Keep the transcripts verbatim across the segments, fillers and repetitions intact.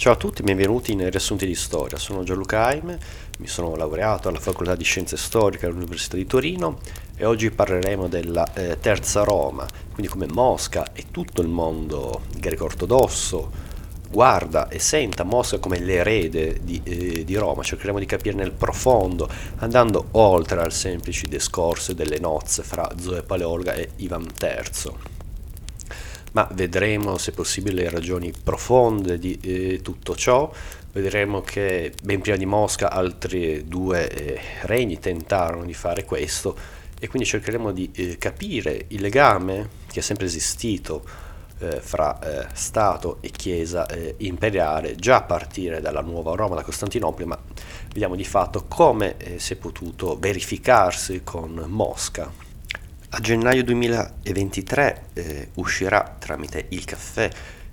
Ciao a tutti, benvenuti in Riassunti di Storia. Sono Gianluca Aime, mi sono laureato alla Facoltà di Scienze Storiche all'Università di Torino e oggi parleremo della eh, Terza Roma, quindi come Mosca e tutto il mondo greco-ortodosso guarda e senta Mosca come l'erede di, eh, di Roma. Cercheremo di capire nel profondo, andando oltre al semplice discorso delle nozze fra Zoe Paleologa e Ivan terzo. Ma vedremo, se possibile, le ragioni profonde di eh, tutto ciò. Vedremo che ben prima di Mosca altri due eh, regni tentarono di fare questo e quindi cercheremo di eh, capire il legame che è sempre esistito eh, fra eh, Stato e Chiesa eh, imperiale, già a partire dalla nuova Roma, da Costantinopoli, ma vediamo di fatto come eh, si è potuto verificarsi con Mosca. A gennaio duemilaventitré eh, uscirà tramite Il Caffè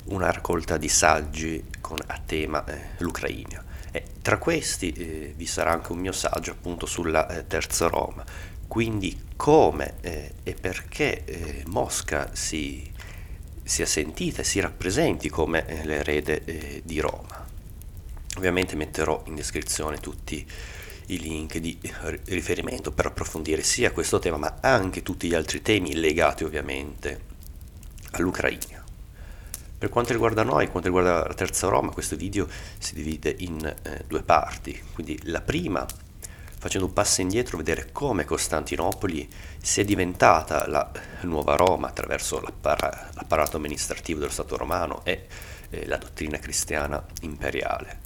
una raccolta di saggi con a tema eh, l'Ucraina, e tra questi eh, vi sarà anche un mio saggio appunto sulla eh, Terza Roma, quindi come eh, e perché eh, Mosca si sia sentita e si rappresenti come eh, l'erede eh, di Roma. Ovviamente metterò in descrizione tutti i link di riferimento per approfondire sia questo tema ma anche tutti gli altri temi legati ovviamente all'Ucraina. Per quanto riguarda noi, quanto riguarda la Terza Roma, questo video si divide in eh, due parti, quindi la prima facendo un passo indietro, vedere come Costantinopoli sia diventata la nuova Roma attraverso l'appara- l'apparato amministrativo dello Stato romano e eh, la dottrina cristiana imperiale.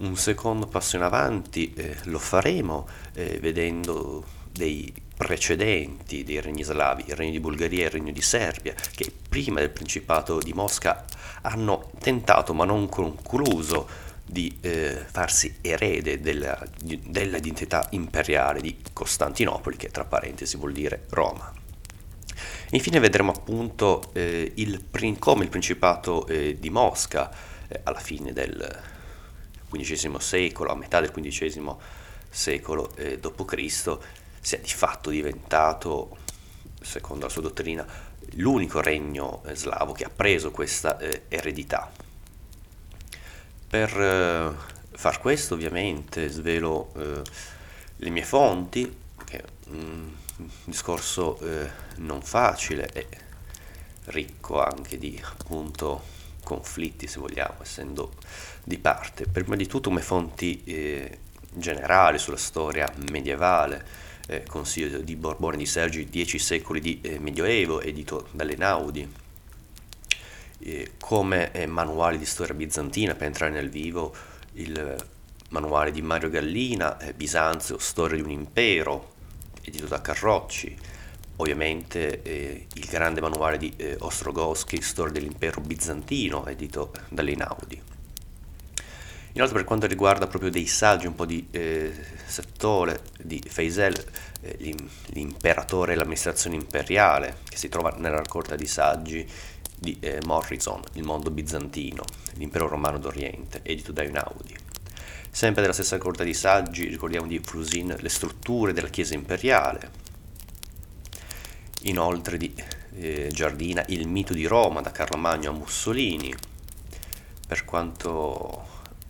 Un secondo passo in avanti eh, lo faremo eh, vedendo dei precedenti dei regni slavi, il regno di Bulgaria e il regno di Serbia, che prima del Principato di Mosca hanno tentato ma non concluso di eh, farsi erede della, di, dell'identità imperiale di Costantinopoli, che tra parentesi vuol dire Roma. Infine vedremo appunto eh, il, come il Principato eh, di Mosca eh, alla fine del quindicesimo secolo, a metà del quindicesimo secolo eh, dopo Cristo si è di fatto diventato, secondo la sua dottrina, l'unico regno eh, slavo che ha preso questa eh, eredità. Per eh, far questo ovviamente svelo eh, le mie fonti, che è un discorso eh, non facile e ricco anche di appunto conflitti, se vogliamo, essendo di parte. Prima di tutto come fonti eh, generali sulla storia medievale, eh, consiglio di Borbone, di Sergi, dieci secoli di eh, Medioevo, edito dalle Naudi, eh, come eh, manuali di storia bizantina per entrare nel vivo, il manuale di Mario Gallina, eh, Bisanzio, storia di un impero, edito da Carocci. Ovviamente eh, il grande manuale di eh, Ostrogorsky, storia dell'impero bizantino, edito dalle Einaudi. Inoltre, per quanto riguarda proprio dei saggi, un po' di eh, settore di Faisel, eh, l'imperatore e l'amministrazione imperiale, che si trova nella raccolta di saggi di eh, Morrison, Il mondo bizantino, l'impero romano d'Oriente, edito da Einaudi. Sempre della stessa raccolta di saggi ricordiamo di Flusin le strutture della chiesa imperiale. Inoltre di eh, Giardina, il mito di Roma, da Carlo Magno a Mussolini. Per quanto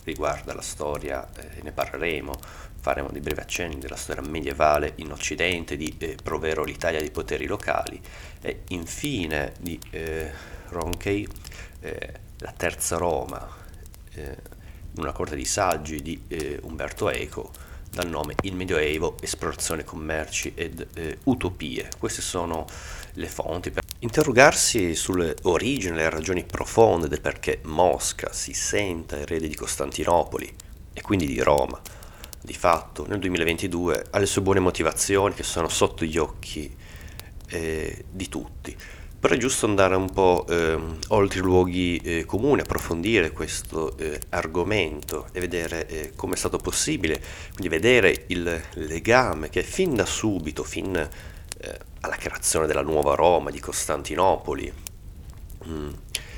riguarda la storia, eh, ne parleremo, faremo dei brevi accenni della storia medievale in Occidente, di eh, Provero l'Italia dei poteri locali, e infine di eh, Ronchey, eh, La Terza Roma, eh, una corte di saggi di eh, Umberto Eco, dal nome Il Medioevo, esplorazione, commerci ed eh, utopie. Queste sono le fonti per interrogarsi sulle origini, le ragioni profonde del perché Mosca si senta erede di Costantinopoli e quindi di Roma. Di fatto nel duemilaventidue ha le sue buone motivazioni che sono sotto gli occhi eh, di tutti, però è giusto andare un po' eh, oltre i luoghi eh, comuni, approfondire questo eh, argomento e vedere eh, come è stato possibile, quindi vedere il legame che fin da subito, fin eh, alla creazione della nuova Roma, di Costantinopoli, mh,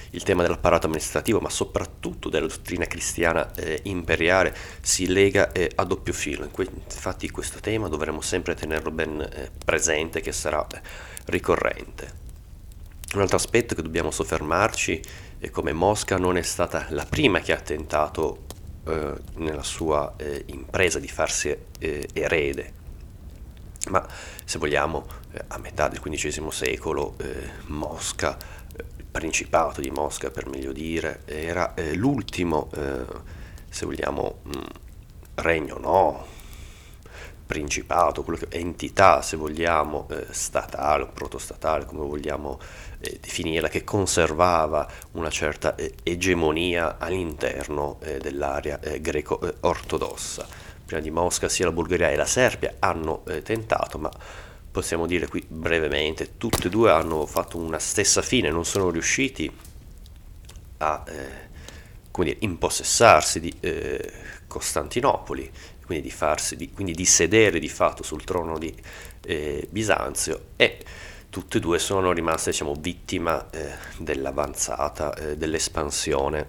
il tema dell'apparato amministrativo, ma soprattutto della dottrina cristiana eh, imperiale, si lega eh, a doppio filo. Infatti questo tema dovremo sempre tenerlo ben eh, presente, che sarà eh, ricorrente. Un altro aspetto che dobbiamo soffermarci e come Mosca non è stata la prima che ha tentato eh, nella sua eh, impresa di farsi eh, erede, ma se vogliamo eh, a metà del quindicesimo secolo eh, Mosca, eh, il Principato di Mosca per meglio dire, era eh, l'ultimo, eh, se vogliamo, mh, regno no, principato, quello che, entità se vogliamo eh, statale o protostatale, come vogliamo eh, definirla, che conservava una certa eh, egemonia all'interno eh, dell'area eh, greco-ortodossa. Prima di Mosca sia la Bulgaria e la Serbia hanno eh, tentato, ma possiamo dire qui brevemente, tutte e due hanno fatto una stessa fine, non sono riusciti a eh, come dire, impossessarsi di eh, Costantinopoli, quindi di, farsi, di, quindi di sedere di fatto sul trono di eh, Bisanzio, e tutte e due sono rimaste, diciamo, vittima eh, dell'avanzata, eh, dell'espansione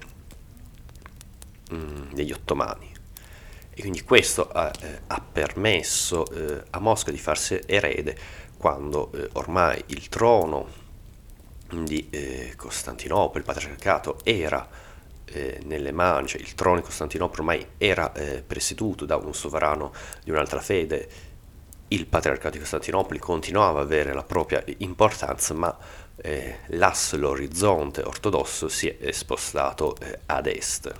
mh, degli ottomani. E quindi questo ha, eh, ha permesso eh, a Mosca di farsi erede quando eh, ormai il trono di eh, Costantinopoli, il patriarcato, era nelle mani, cioè il trono di Costantinopoli ormai era eh, presieduto da un sovrano di un'altra fede. Il patriarcato di Costantinopoli continuava ad avere la propria importanza, ma eh, l'asse, l'orizzonte ortodosso si è spostato eh, ad est,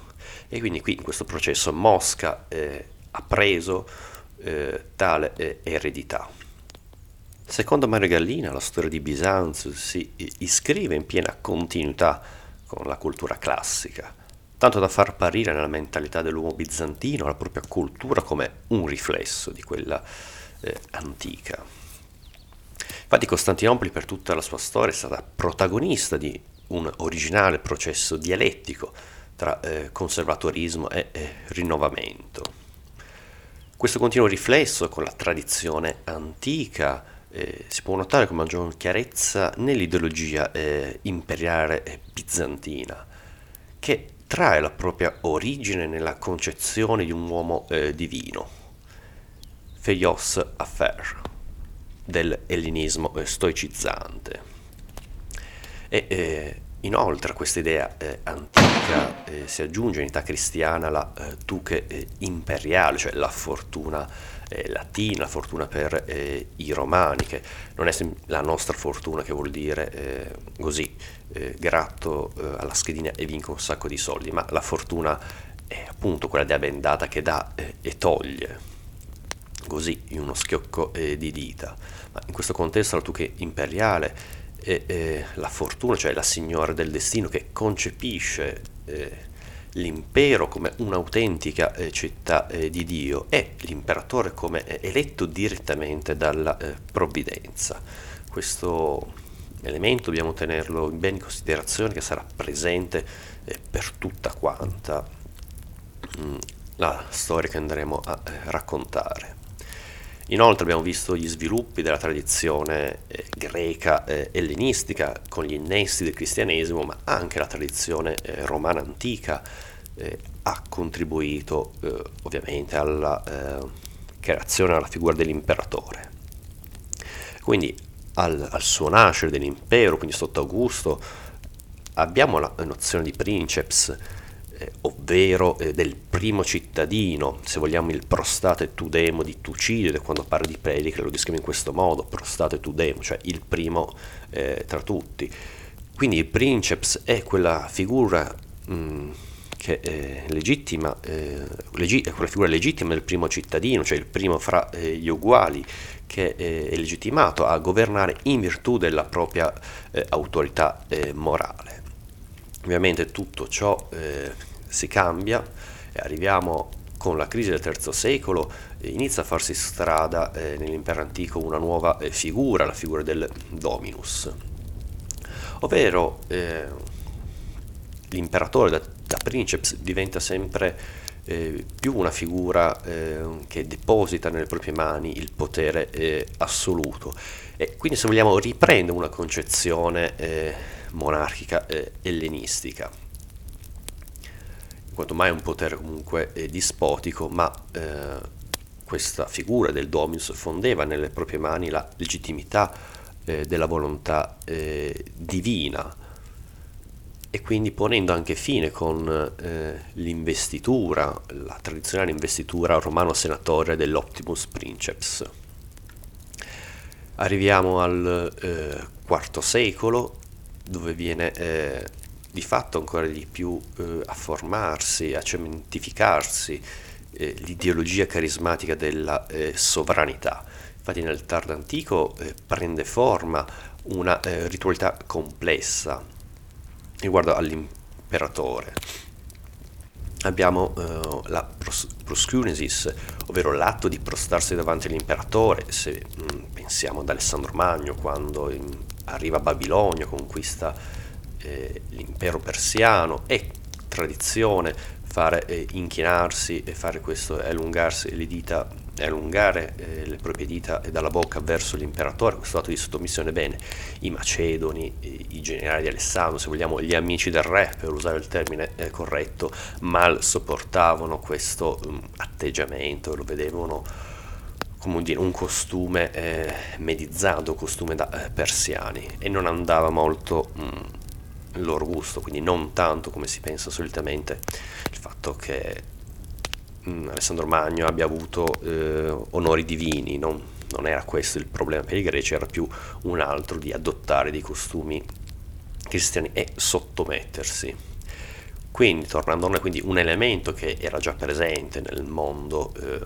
e quindi qui in questo processo Mosca eh, ha preso eh, tale eh, eredità. Secondo Mario Gallina la storia di Bisanzio si iscrive in piena continuità con la cultura classica, tanto da far apparire nella mentalità dell'uomo bizantino la propria cultura come un riflesso di quella eh, antica. Infatti Costantinopoli per tutta la sua storia è stata protagonista di un originale processo dialettico tra eh, conservatorismo e eh, rinnovamento. Questo continuo riflesso con la tradizione antica Eh, si può notare con maggior chiarezza nell'ideologia eh, imperiale e bizantina, che trae la propria origine nella concezione di un uomo eh, divino, Theos Afer, dell'ellenismo eh, stoicizzante. E eh, inoltre a questa idea eh, antica eh, si aggiunge in età cristiana la eh, tuche eh, imperiale, cioè la fortuna Eh, latina, la fortuna per eh, i romani, che non è sem- la nostra fortuna, che vuol dire eh, così eh, gratto eh, alla schedina e vinco un sacco di soldi, ma la fortuna è appunto quella dea bendata che dà eh, e toglie, così in uno schiocco eh, di dita. Ma in questo contesto la tuche imperiale è eh, la fortuna, cioè la signora del destino, che concepisce eh, l'impero come un'autentica eh, città eh, di Dio, e l'imperatore come eh, eletto direttamente dalla eh, provvidenza. Questo elemento dobbiamo tenerlo ben in considerazione, che sarà presente eh, per tutta quanta mh, la storia che andremo a eh, raccontare. Inoltre abbiamo visto gli sviluppi della tradizione eh, greca eh, ellenistica con gli innesti del cristianesimo, ma anche la tradizione eh, romana antica eh, ha contribuito eh, ovviamente alla eh, creazione, alla figura dell'imperatore. Quindi al, al suo nascere dell'impero, quindi sotto Augusto, abbiamo la nozione di princeps, Eh, ovvero eh, del primo cittadino, se vogliamo il prostate tudemo di Tucidide, quando parla di Predica lo descrive in questo modo, prostate tudemo, cioè il primo eh, tra tutti. Quindi il princeps è quella figura mh, che è legittima, eh, legi- è quella figura legittima del primo cittadino, cioè il primo fra eh, gli uguali, che eh, è legittimato a governare in virtù della propria eh, autorità eh, morale. Ovviamente tutto ciò eh, si cambia e arriviamo con la crisi del terzo secolo, eh, inizia a farsi strada eh, nell'impero antico una nuova eh, figura, la figura del dominus, ovvero eh, l'imperatore da, da princeps diventa sempre eh, più una figura eh, che deposita nelle proprie mani il potere eh, assoluto, e quindi se vogliamo riprende una concezione eh, monarchica eh, ellenistica, in quanto mai un potere comunque eh, dispotico, ma eh, questa figura del dominus fondeva nelle proprie mani la legittimità eh, della volontà eh, divina, e quindi ponendo anche fine con eh, l'investitura, la tradizionale investitura romano-senatoria dell'Optimus Princeps. Arriviamo al eh, quarto secolo, dove viene eh, di fatto ancora di più eh, a formarsi, a cementificarsi eh, l'ideologia carismatica della eh, sovranità. Infatti nel tardo antico eh, prende forma una eh, ritualità complessa riguardo all'imperatore. Abbiamo eh, la pros- proscunesis, ovvero l'atto di prostarsi davanti all'imperatore, se mh, pensiamo ad Alessandro Magno quando in, arriva a Babilonia, conquista eh, l'impero persiano. È tradizione fare eh, inchinarsi e fare questo, allungarsi le dita, allungare eh, le proprie dita dalla bocca verso l'imperatore, questo atto di sottomissione. Bene, i macedoni, eh, i generali di Alessandro, se vogliamo gli amici del re, per usare il termine eh, corretto, mal sopportavano questo um, atteggiamento, lo vedevano come dire un costume eh, medizzato, costume da eh, persiani, e non andava molto mm, il loro gusto, quindi non tanto come si pensa solitamente il fatto che Alessandro Magno abbia avuto eh, onori divini, non, non era questo il problema per i greci, era più un altro di adottare dei costumi cristiani e sottomettersi. Quindi, tornando a noi, quindi un elemento che era già presente nel mondo eh,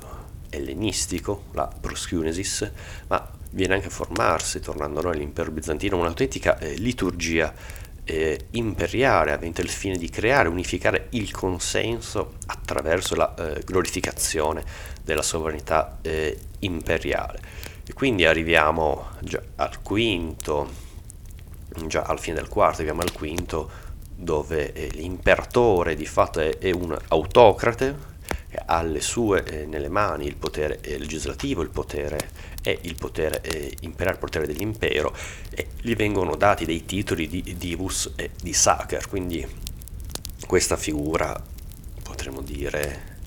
ellenistico, la proscunesis, ma viene anche a formarsi, tornando a noi all'impero bizantino, un'autentica eh, liturgia Eh, imperiale, avente il fine di creare, unificare il consenso attraverso la eh, glorificazione della sovranità eh, imperiale. E quindi arriviamo già al quinto, già al fine del quarto, arriviamo al quinto, dove eh, l'imperatore di fatto è, è un autocrate, ha le sue eh, nelle mani il potere eh, legislativo, il potere e il potere eh, imperiale, il potere dell'impero, e gli vengono dati dei titoli di divus e di sacer. Quindi questa figura potremmo dire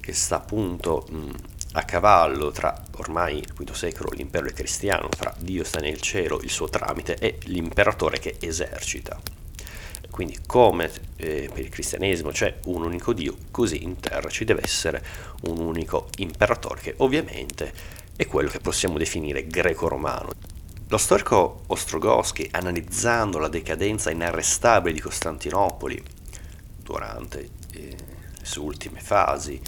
che sta appunto mh, a cavallo tra ormai il quinto secolo, l'impero è cristiano, fra Dio sta nel cielo, il suo tramite, e l'imperatore che esercita. Quindi come eh, per il cristianesimo c'è un unico Dio, così in terra ci deve essere un unico imperatore, che ovviamente è quello che possiamo definire greco-romano. Lo storico Ostrogorsky, analizzando la decadenza inarrestabile di Costantinopoli durante eh, le sue ultime fasi,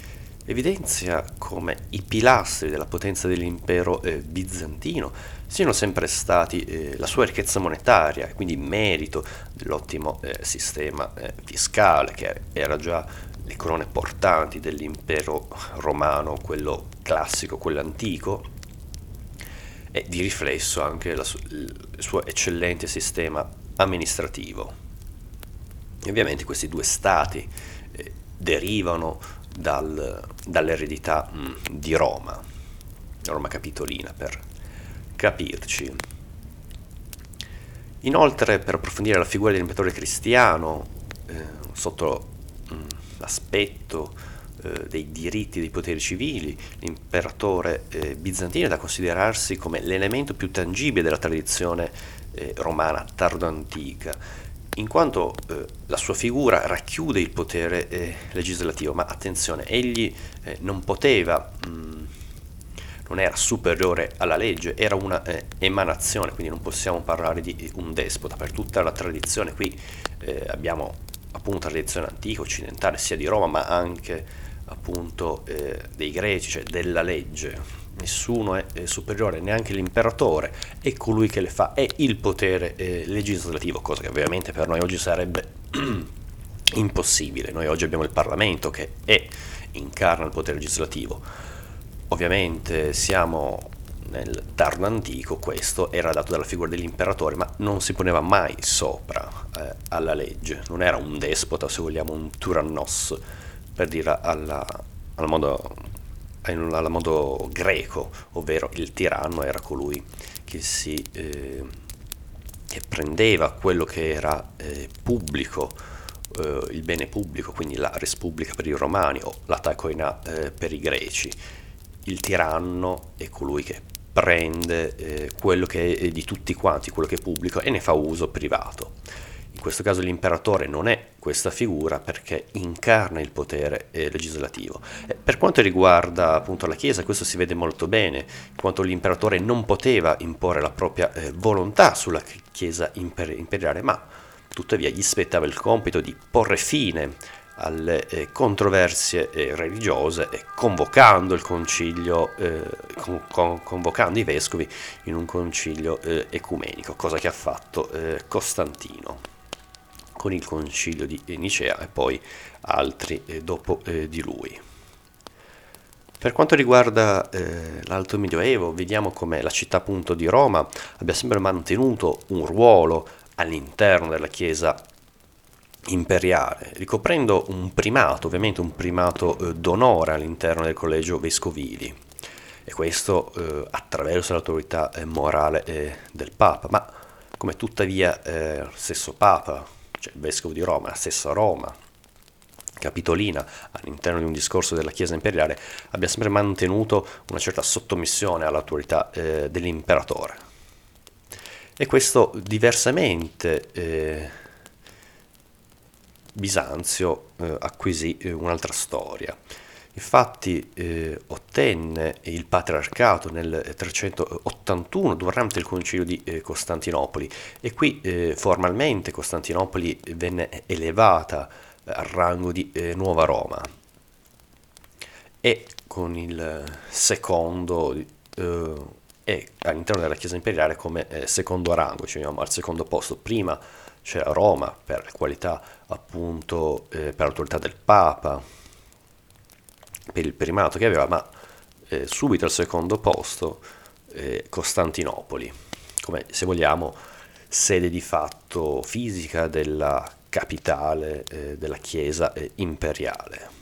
evidenzia come i pilastri della potenza dell'impero eh, bizantino siano sempre stati eh, la sua ricchezza monetaria, quindi merito dell'ottimo eh, sistema eh, fiscale, che era già le corone portanti dell'impero romano, quello classico, quello antico, e di riflesso anche la su- il suo eccellente sistema amministrativo. Ovviamente questi due stati eh, derivano dal, dall'eredità mh, di Roma, Roma capitolina per capirci. Inoltre, per approfondire la figura dell'imperatore cristiano eh, sotto mh, l'aspetto eh, dei diritti dei poteri civili, l'imperatore eh, bizantino è da considerarsi come l'elemento più tangibile della tradizione eh, romana tardo-antica, in quanto eh, la sua figura racchiude il potere eh, legislativo, ma attenzione, egli eh, non poteva, mh, non era superiore alla legge, era una eh, emanazione, quindi non possiamo parlare di un despota. Per tutta la tradizione qui eh, abbiamo appunto tradizione antica occidentale, sia di Roma ma anche appunto eh, dei greci, cioè della legge. Nessuno è eh, superiore, neanche l'imperatore, è colui che le fa, è il potere eh, legislativo, cosa che ovviamente per noi oggi sarebbe impossibile. Noi oggi abbiamo il Parlamento che è, incarna il potere legislativo. Ovviamente siamo nel tardo antico, questo era dato dalla figura dell'imperatore, ma non si poneva mai sopra eh, alla legge, non era un despota, se vogliamo un tyrannos, per dire alla, alla, modo, alla modo greco, ovvero il tiranno era colui che si eh, che prendeva quello che era eh, pubblico, eh, il bene pubblico, quindi la res publica per i romani o la ta koinà eh, per i greci. Il tiranno è colui che prende eh, quello che è di tutti quanti, quello che è pubblico, e ne fa uso privato. In questo caso l'imperatore non è questa figura perché incarna il potere eh, legislativo. Eh, per quanto riguarda appunto la Chiesa, questo si vede molto bene, in quanto l'imperatore non poteva imporre la propria eh, volontà sulla Chiesa imper- imperiale, ma tuttavia gli spettava il compito di porre fine alle eh, controversie eh, religiose, eh, convocando il concilio, eh, con, con, convocando i vescovi in un concilio eh, ecumenico, cosa che ha fatto eh, Costantino con il concilio di Nicea e poi altri eh, dopo eh, di lui. Per quanto riguarda eh, l'Alto Medioevo, vediamo come la città appunto di Roma abbia sempre mantenuto un ruolo all'interno della Chiesa imperiale, ricoprendo un primato, ovviamente un primato eh, d'onore all'interno del collegio vescovili, e questo eh, attraverso l'autorità eh, morale eh, del Papa, ma come tuttavia eh, lo stesso Papa, cioè il vescovo di Roma, la stessa Roma capitolina, all'interno di un discorso della Chiesa imperiale, abbia sempre mantenuto una certa sottomissione all'autorità eh, dell'imperatore. E questo diversamente eh, Bisanzio eh, acquisì eh, un'altra storia. Infatti eh, ottenne il patriarcato nel trecentottantuno durante il concilio di eh, Costantinopoli, e qui eh, formalmente Costantinopoli venne elevata al rango di eh, Nuova Roma, e con il secondo eh, e all'interno della Chiesa imperiale come eh, secondo rango, cioè al secondo posto. Prima c'era Roma per qualità appunto eh, per l'autorità del Papa, per il primato che aveva, ma eh, subito al secondo posto eh, Costantinopoli, come se vogliamo sede di fatto fisica della capitale eh, della Chiesa eh, imperiale.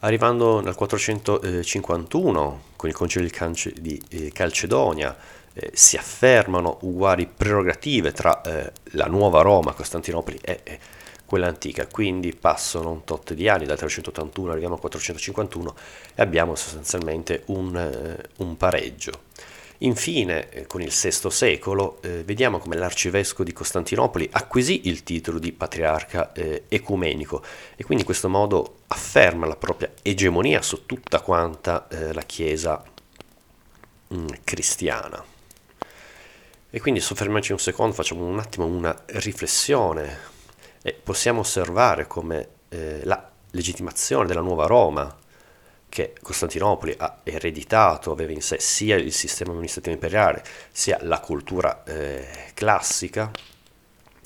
Arrivando nel quattrocentocinquantuno con il concilio di, Cance- di eh, Calcedonia eh, si affermano uguali prerogative tra eh, la nuova Roma, Costantinopoli e eh, quella antica, quindi passano un tot di anni, dal trecentottantuno arriviamo al quattrocentocinquantuno e abbiamo sostanzialmente un, eh, un pareggio. Infine, eh, con il sesto secolo, eh, vediamo come l'arcivescovo di Costantinopoli acquisì il titolo di patriarca eh, ecumenico, e quindi in questo modo afferma la propria egemonia su tutta quanta eh, la Chiesa mh, cristiana. E quindi soffermiamoci un secondo, facciamo un attimo una riflessione. E possiamo osservare come eh, la legittimazione della nuova Roma, che Costantinopoli ha ereditato, aveva in sé sia il sistema amministrativo imperiale, sia la cultura eh, classica.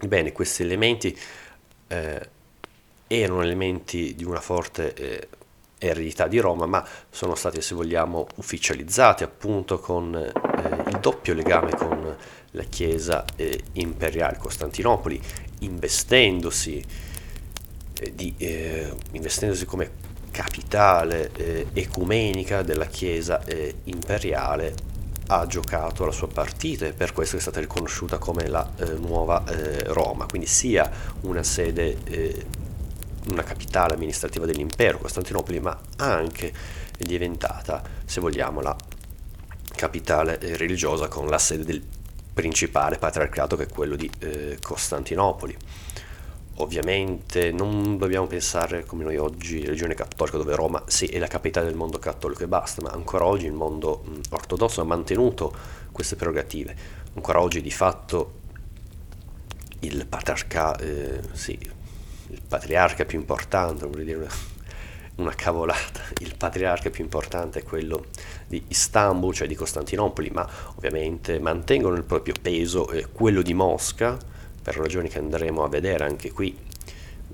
Ebbene, questi elementi eh, erano elementi di una forte eh, eredità di Roma, ma sono stati, se vogliamo, ufficializzati appunto con eh, il doppio legame con la Chiesa eh, imperiale. Costantinopoli, investendosi eh, di, eh, investendosi come capitale eh, ecumenica della Chiesa eh, imperiale, ha giocato la sua partita, e per questo è stata riconosciuta come la eh, nuova eh, Roma, quindi sia una sede eh, una capitale amministrativa dell'impero Costantinopoli, ma anche diventata, se vogliamo, la capitale eh, religiosa, con la sede del principale patriarcato, che è quello di eh, Costantinopoli. Ovviamente non dobbiamo pensare come noi oggi religione cattolica, dove Roma sì è la capitale del mondo cattolico e basta, ma ancora oggi il mondo mh, ortodosso ha mantenuto queste prerogative. Ancora oggi di fatto il patriarca eh, sì il patriarca più importante, vorrei dire una, una cavolata, il patriarca più importante è quello di Istanbul, cioè di Costantinopoli, ma ovviamente mantengono il proprio peso, eh, quello di Mosca, per ragioni che andremo a vedere anche qui,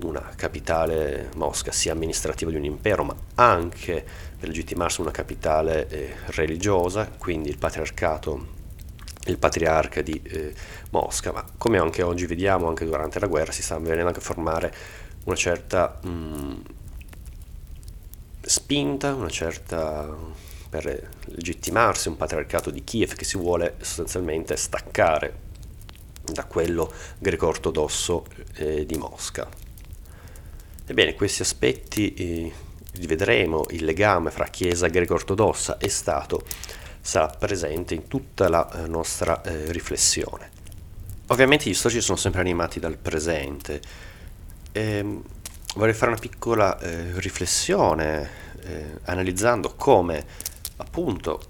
una capitale Mosca sia amministrativa di un impero, ma anche per legittimarsi una capitale eh, religiosa, quindi il patriarcato, il patriarca di eh, Mosca, ma come anche oggi vediamo, anche durante la guerra si sta venendo anche a formare una certa mh, spinta, una certa per legittimarsi un patriarcato di Kiev, che si vuole sostanzialmente staccare da quello greco-ortodosso eh, di Mosca. Ebbene, questi aspetti eh, vedremo, il legame fra Chiesa greco-ortodossa è stato sarà presente in tutta la nostra eh, riflessione. Ovviamente gli storici sono sempre animati dal presente. E vorrei fare una piccola eh, riflessione eh, analizzando come appunto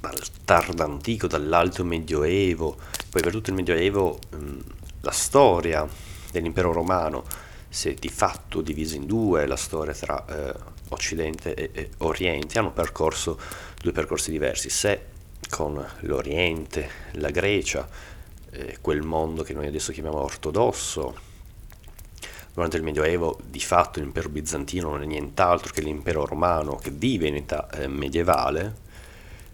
dal tardo antico, dall'alto medioevo, poi per tutto il medioevo mh, la storia dell'impero romano si è di fatto divisa in due, la storia tra eh, Occidente e, e Oriente, hanno percorso due percorsi diversi, se con l'Oriente, la Grecia, eh, quel mondo che noi adesso chiamiamo ortodosso. Durante il Medioevo di fatto l'impero bizantino non è nient'altro che l'impero romano che vive in età eh, medievale,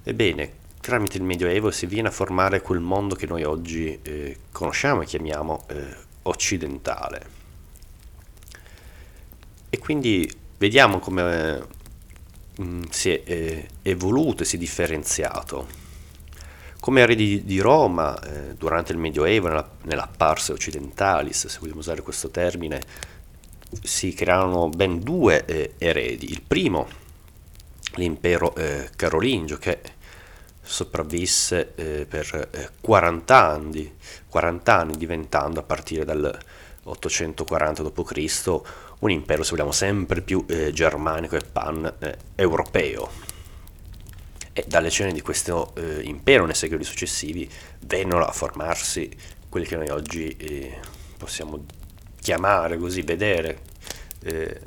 ebbene tramite il Medioevo si viene a formare quel mondo che noi oggi eh, conosciamo e chiamiamo eh, occidentale. E quindi vediamo come eh, mh, si è eh, evoluto e si è differenziato. Come eredi di Roma, eh, durante il Medioevo, nella, nella Pars Occidentalis, se vogliamo usare questo termine, si crearono ben due eh, eredi. Il primo, l'impero eh, carolingio, che sopravvisse eh, per eh, quaranta anni, quaranta anni, diventando a partire dal ottocentoquaranta dopo Cristo un impero, se vogliamo, sempre più eh, germanico e pan-europeo. Eh, E dalle ceneri di questo eh, impero nei secoli successivi vennero a formarsi quelli che noi oggi eh, possiamo chiamare così, vedere eh,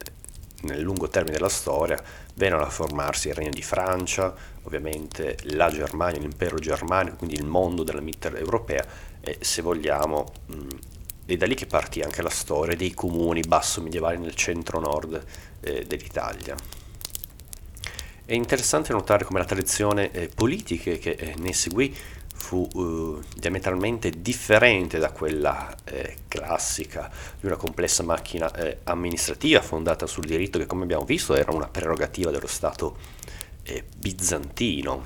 nel lungo termine della storia, vennero a formarsi il Regno di Francia, ovviamente la Germania, l'impero germanico, quindi il mondo della Mitteleuropea, e se vogliamo mh, è da lì che partì anche la storia dei comuni basso medievali nel centro-nord eh, dell'Italia. È interessante notare come la tradizione eh, politica che eh, ne seguì fu eh, diametralmente differente da quella eh, classica di una complessa macchina eh, amministrativa fondata sul diritto, che come abbiamo visto era una prerogativa dello Stato eh, bizantino.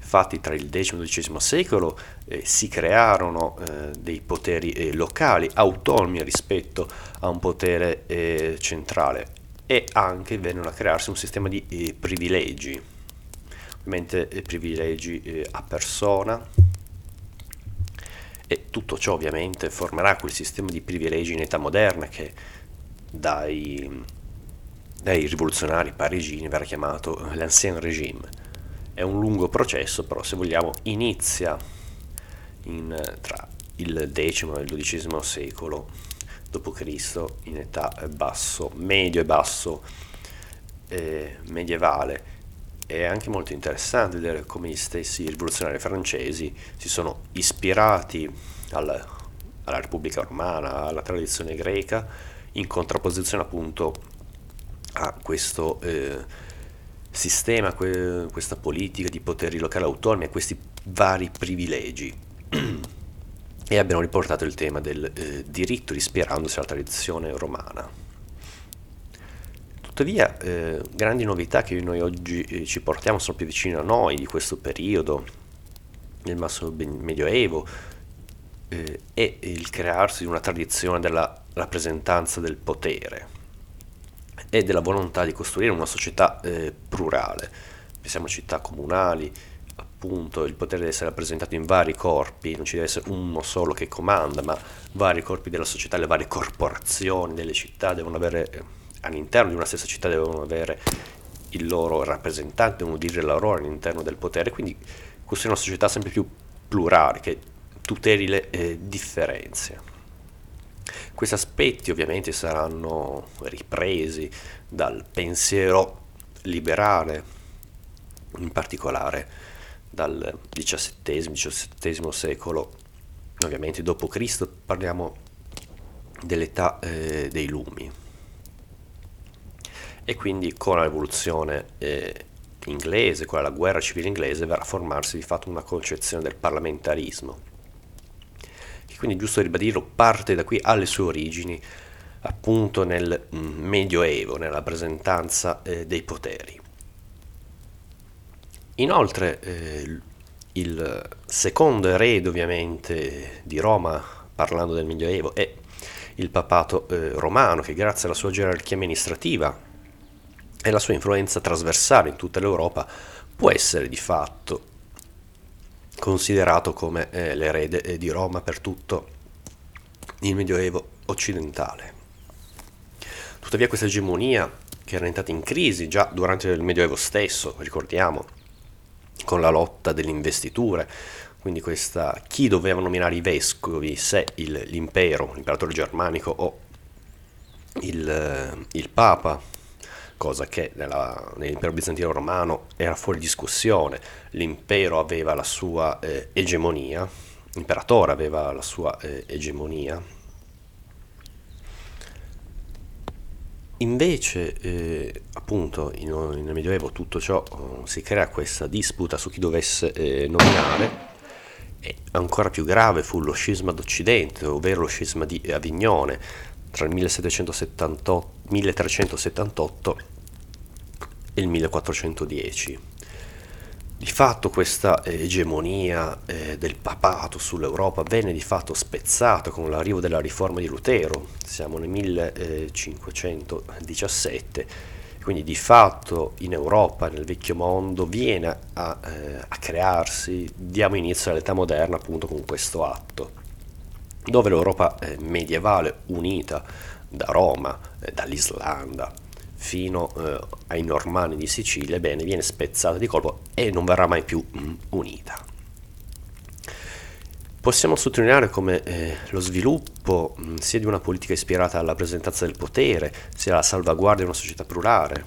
Infatti tra il decimo e il dodicesimo secolo eh, si crearono eh, dei poteri eh, locali autonomi rispetto a un potere eh, centrale, e anche vennero a crearsi un sistema di eh, privilegi, ovviamente eh, privilegi eh, a persona, e tutto ciò ovviamente formerà quel sistema di privilegi in età moderna che dai, dai rivoluzionari parigini verrà chiamato l'ancien régime. È un lungo processo, però se vogliamo inizia in, tra il decimo e il dodicesimo secolo dopo Cristo in età basso, medio e basso eh, medievale. È anche molto interessante vedere come gli stessi rivoluzionari francesi si sono ispirati al, alla Repubblica Romana, alla tradizione greca, in contrapposizione appunto a questo eh, sistema, que- questa politica di poteri locali autonomi, a questi vari privilegi. E abbiano riportato il tema del eh, diritto ispirandosi alla tradizione romana. Tuttavia, eh, grandi novità che noi oggi eh, ci portiamo sono più vicine a noi di questo periodo, nel massimo medioevo, eh, e il crearsi di una tradizione della rappresentanza del potere e della volontà di costruire una società eh, plurale. Pensiamo a città comunali, appunto il potere deve essere rappresentato in vari corpi, non ci deve essere uno solo che comanda, ma vari corpi della società, le varie corporazioni delle città devono avere, all'interno di una stessa città devono avere il loro rappresentante, devono dire la loro all'interno del potere, quindi costruire una società sempre più plurale che tuteli le eh, differenze. Questi aspetti ovviamente saranno ripresi dal pensiero liberale, in particolare dal diciassettesimo diciassettesimo secolo, ovviamente dopo Cristo, parliamo dell'età eh, dei lumi, e quindi con la rivoluzione eh, inglese, con la guerra civile inglese, verrà a formarsi di fatto una concezione del parlamentarismo, che quindi, giusto ribadirlo, parte da qui alle sue origini appunto nel mh, Medioevo, nella rappresentanza eh, dei poteri. Inoltre eh, il secondo erede ovviamente di Roma, parlando del Medioevo, è il papato eh, romano, che grazie alla sua gerarchia amministrativa e alla sua influenza trasversale in tutta l'Europa può essere di fatto considerato come eh, l'erede di Roma per tutto il Medioevo occidentale. Tuttavia questa egemonia, che era entrata in crisi già durante il Medioevo stesso, ricordiamo, con la lotta delle investiture, quindi questa chi doveva nominare i vescovi, se il, l'impero, l'imperatore germanico o il, il papa, cosa che nella, nell'impero bizantino romano era fuori discussione. L'impero aveva la sua eh, egemonia, l'imperatore aveva la sua eh, egemonia. Invece eh, appunto in, nel Medioevo tutto ciò oh, si crea questa disputa su chi dovesse eh, nominare. E ancora più grave fu lo scisma d'Occidente, ovvero lo scisma di Avignone tra il millesettecentosettantotto, milletrecentosettantotto e il millequattrocentodieci. Di fatto questa egemonia eh, del papato sull'Europa venne di fatto spezzata con l'arrivo della riforma di Lutero, siamo nel millecinquecentodiciassette, quindi di fatto in Europa, nel vecchio mondo, viene a, eh, a crearsi, diamo inizio all'età moderna appunto con questo atto, dove l'Europa eh, medievale unita da Roma, eh, dall'Islanda, fino eh, ai Normanni di Sicilia, bene, viene spezzata di colpo e non verrà mai più mm, unita. Possiamo sottolineare come eh, lo sviluppo mh, sia di una politica ispirata alla rappresentanza del potere, sia alla salvaguardia di una società plurale.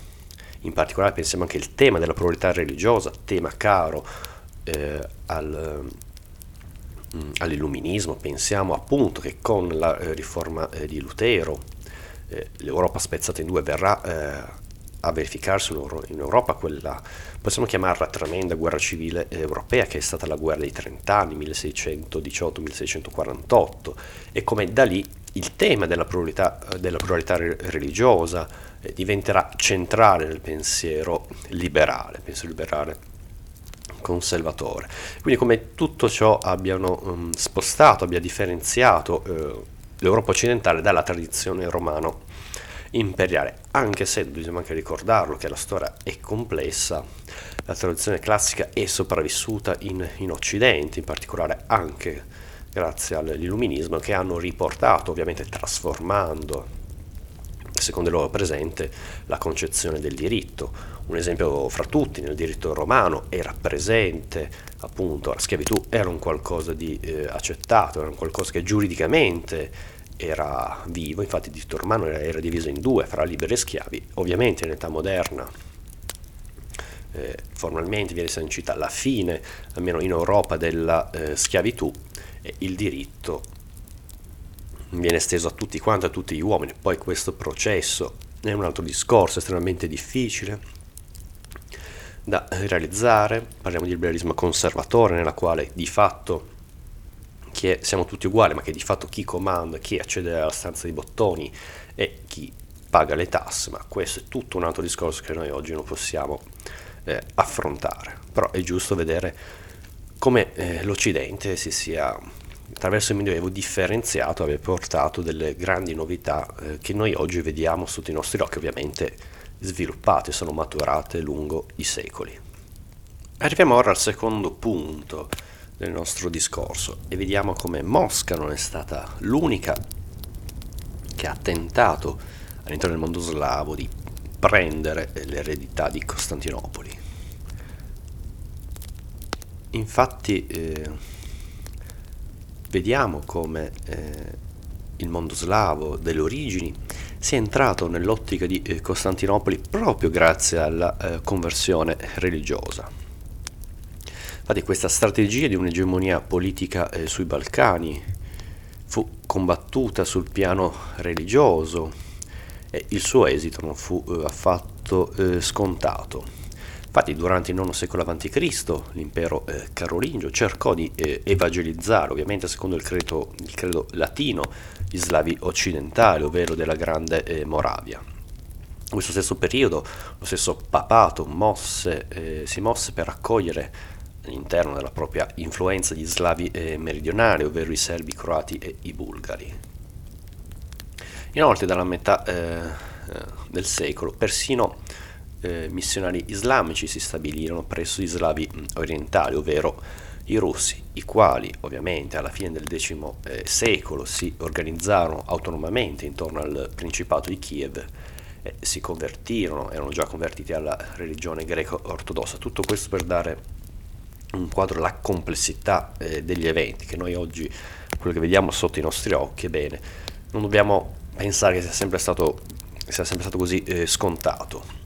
In particolare pensiamo anche al tema della pluralità religiosa, tema caro eh, al, mh, all'illuminismo, pensiamo appunto che con la eh, riforma eh, di Lutero eh, l'Europa spezzata in due verrà eh, a verificarsi in Europa quella, possiamo chiamarla tremenda guerra civile europea, che è stata la guerra dei trent'anni, milleseicentodiciotto milleseicento quarantotto, e come da lì il tema della pluralità, della pluralità religiosa eh, diventerà centrale nel pensiero liberale, pensiero liberale conservatore. Quindi come tutto ciò abbiano um, spostato, abbia differenziato eh, l'Europa occidentale dalla tradizione romano imperiale, anche se bisogna anche ricordarlo che la storia è complessa, la tradizione classica è sopravvissuta in, in Occidente, in particolare anche grazie all'illuminismo, che hanno riportato, ovviamente trasformando secondo il loro presente, la concezione del diritto. Un esempio fra tutti: nel diritto romano era presente appunto la schiavitù, era un qualcosa di eh, accettato, era un qualcosa che giuridicamente era vivo. Infatti il diritto romano era, era diviso in due, fra liberi e schiavi. Ovviamente in età moderna eh, formalmente viene sancita la fine, almeno in Europa, della eh, schiavitù, e il diritto viene esteso a tutti quanti, a tutti gli uomini. Poi questo processo è un altro discorso estremamente difficile da realizzare. Parliamo di liberalismo conservatore, nella quale di fatto che siamo tutti uguali, ma che di fatto chi comanda, chi accede alla stanza di bottoni e chi paga le tasse, ma questo è tutto un altro discorso che noi oggi non possiamo eh, affrontare. Però è giusto vedere come eh, l'Occidente si sia, attraverso il Medioevo, differenziato, abbia portato delle grandi novità eh, che noi oggi vediamo sotto i nostri occhi, ovviamente sviluppate, sono maturate lungo i secoli. Arriviamo ora al secondo punto del nostro discorso e vediamo come Mosca non è stata l'unica che ha tentato all'interno del mondo slavo di prendere l'eredità di Costantinopoli. Infatti eh, vediamo come eh, il mondo slavo delle origini si è entrato nell'ottica di eh, Costantinopoli proprio grazie alla eh, conversione religiosa. Infatti questa strategia di un'egemonia politica eh, sui Balcani fu combattuta sul piano religioso e il suo esito non fu eh, affatto eh, scontato. Infatti durante il nono secolo avanti Cristo l'impero eh, carolingio cercò di eh, evangelizzare, ovviamente secondo il credo, il credo latino, gli slavi occidentali, ovvero della grande eh, Moravia. In questo stesso periodo lo stesso papato mosse, eh, si mosse per accogliere all'interno della propria influenza gli slavi eh, meridionali, ovvero i serbi, i croati e i bulgari. Inoltre dalla metà eh, del secolo persino eh, missionari islamici si stabilirono presso gli slavi orientali, ovvero i russi, i quali ovviamente alla fine del decimo eh, secolo si organizzarono autonomamente intorno al Principato di Kiev, eh, si convertirono, erano già convertiti alla religione greco-ortodossa. Tutto questo per dare un quadro alla complessità eh, degli eventi, che noi oggi, quello che vediamo sotto i nostri occhi, bene, non dobbiamo pensare che sia sempre stato, sia sempre stato così eh, scontato.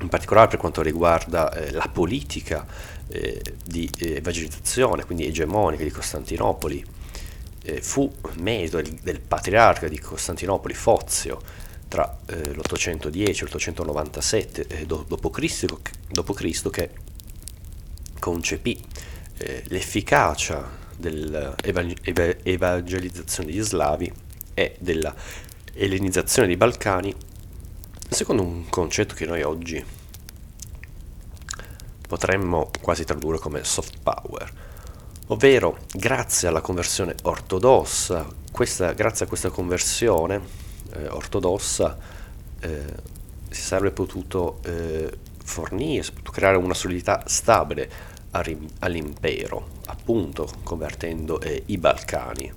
In particolare per quanto riguarda eh, la politica eh, di evangelizzazione, eh, quindi egemonica di Costantinopoli, eh, fu merito del, del patriarca di Costantinopoli, Fozio, tra eh, l'ottocentodieci e l'ottocentonovantasette eh, dopo Cristo, dopo Cristo, che concepì eh, l'efficacia dell'evangelizzazione degli slavi e della ellenizzazione dei Balcani, secondo un concetto che noi oggi potremmo quasi tradurre come soft power, ovvero grazie alla conversione ortodossa, questa, grazie a questa conversione eh, ortodossa eh, si sarebbe potuto eh, fornire, si potuto creare una solidità stabile all'impero, appunto convertendo eh, i Balcani